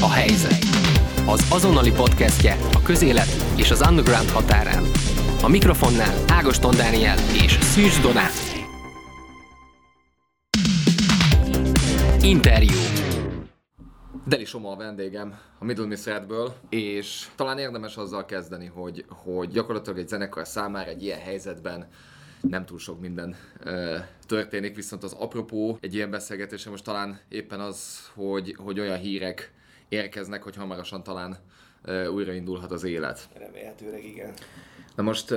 A helyzet. Az Azonnali podcastje a közélet és az underground határán. A mikrofonnál Ágoston Dániel és Szűcs Donát. Interjú. Deli Soma a vendégem a Middlemist Redből, és talán érdemes azzal kezdeni, hogy gyakorlatilag egy zenekar számára egy ilyen helyzetben nem túl sok minden történik, viszont az apropó egy ilyen beszélgetésen most talán éppen az, hogy olyan hírek érkeznek, hogy hamarosan talán újraindulhat az élet. Remélhetőleg igen. Na most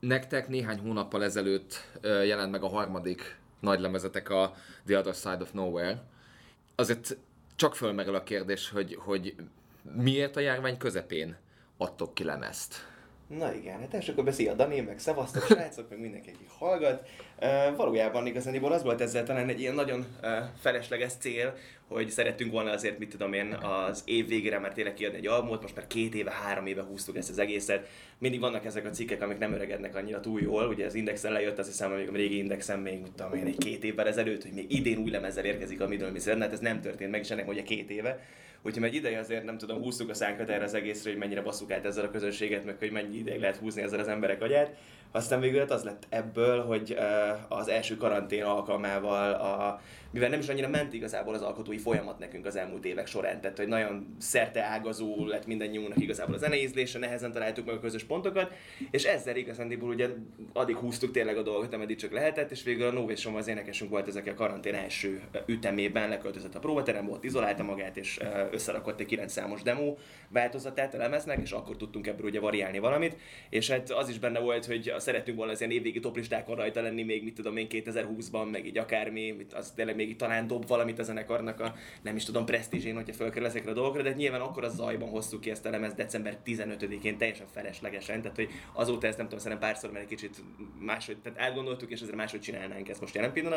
nektek néhány hónappal ezelőtt jelent meg a harmadik nagy lemezetek, a The Other Side of Nowhere. Azért csak fölmerül a kérdés, hogy miért a járvány közepén adtok ki lemezt? Na igen, hát elsőkor beszél Dani, meg szevasztok srácok, meg mindenki, aki hallgat. Valójában igazániból az volt ezzel talán egy ilyen nagyon felesleges cél, hogy szerettünk volna azért, mit tudom én, az év végére már tényleg kiadni egy albumot, most már 2 éve, 3 éve húztuk ezt az egészet. Mindig vannak ezek a cikkek, amik nem öregednek annyira túl jól, ugye az Indexen lejött, azt hiszem, amíg a régi Indexen még, mit tudom én, egy 2 évvel ezelőtt, hogy még idén új lemezzel érkezik a Middlemist Red, hát ez nem történt meg, és ennek ugye 2 éve. Úgyhogy meg ideje azért, nem tudom, húztuk a szánkat erre az egészre, hogy mennyire basszuk át ezzel a közönséget, meg hogy mennyi ideig lehet húzni ezzel az emberek agyát. Aztán végül hát az lett ebből, hogy az első karantén alkalmával, mivel nem is annyira ment igazából az alkotói folyamat nekünk az elmúlt évek során, tehát hogy nagyon szerteágazó lett mindannyiunknak igazából a zeneízlése, nehezen találtuk meg a közös pontokat, és ezzel igazándiból ugye addig húztuk tényleg a dolgot, ameddig csak lehetett, és végül a Novi Som az énekesünk volt ezek a karantén első ütemében, leköltözött a próbaterem, volt, izolálta magát, és összerakott egy 9 számos demo változatát a lemeznek, és akkor tudtunk ebből ugye variálni valamit, és hát az is benne volt, hogy szerettünk volna az ilyen évvégi toplistákon rajta lenni még, mit tudom én, 2020-ban, meg így akármi, az tényleg még talán dob valamit a zenekarnak a, nem is tudom, presztízsén, hogyha fölkerül ezekre a dolgokra, de nyilván akkor a zajban hoztuk ki ezt a lemez december 15-én teljesen feleslegesen, tehát hogy azóta ezt nem tudom, szerintem párszor, mert egy kicsit máshogy, tehát átgondoltuk, és ezért máshogy csinálnánk ezt most jelen pillanatban.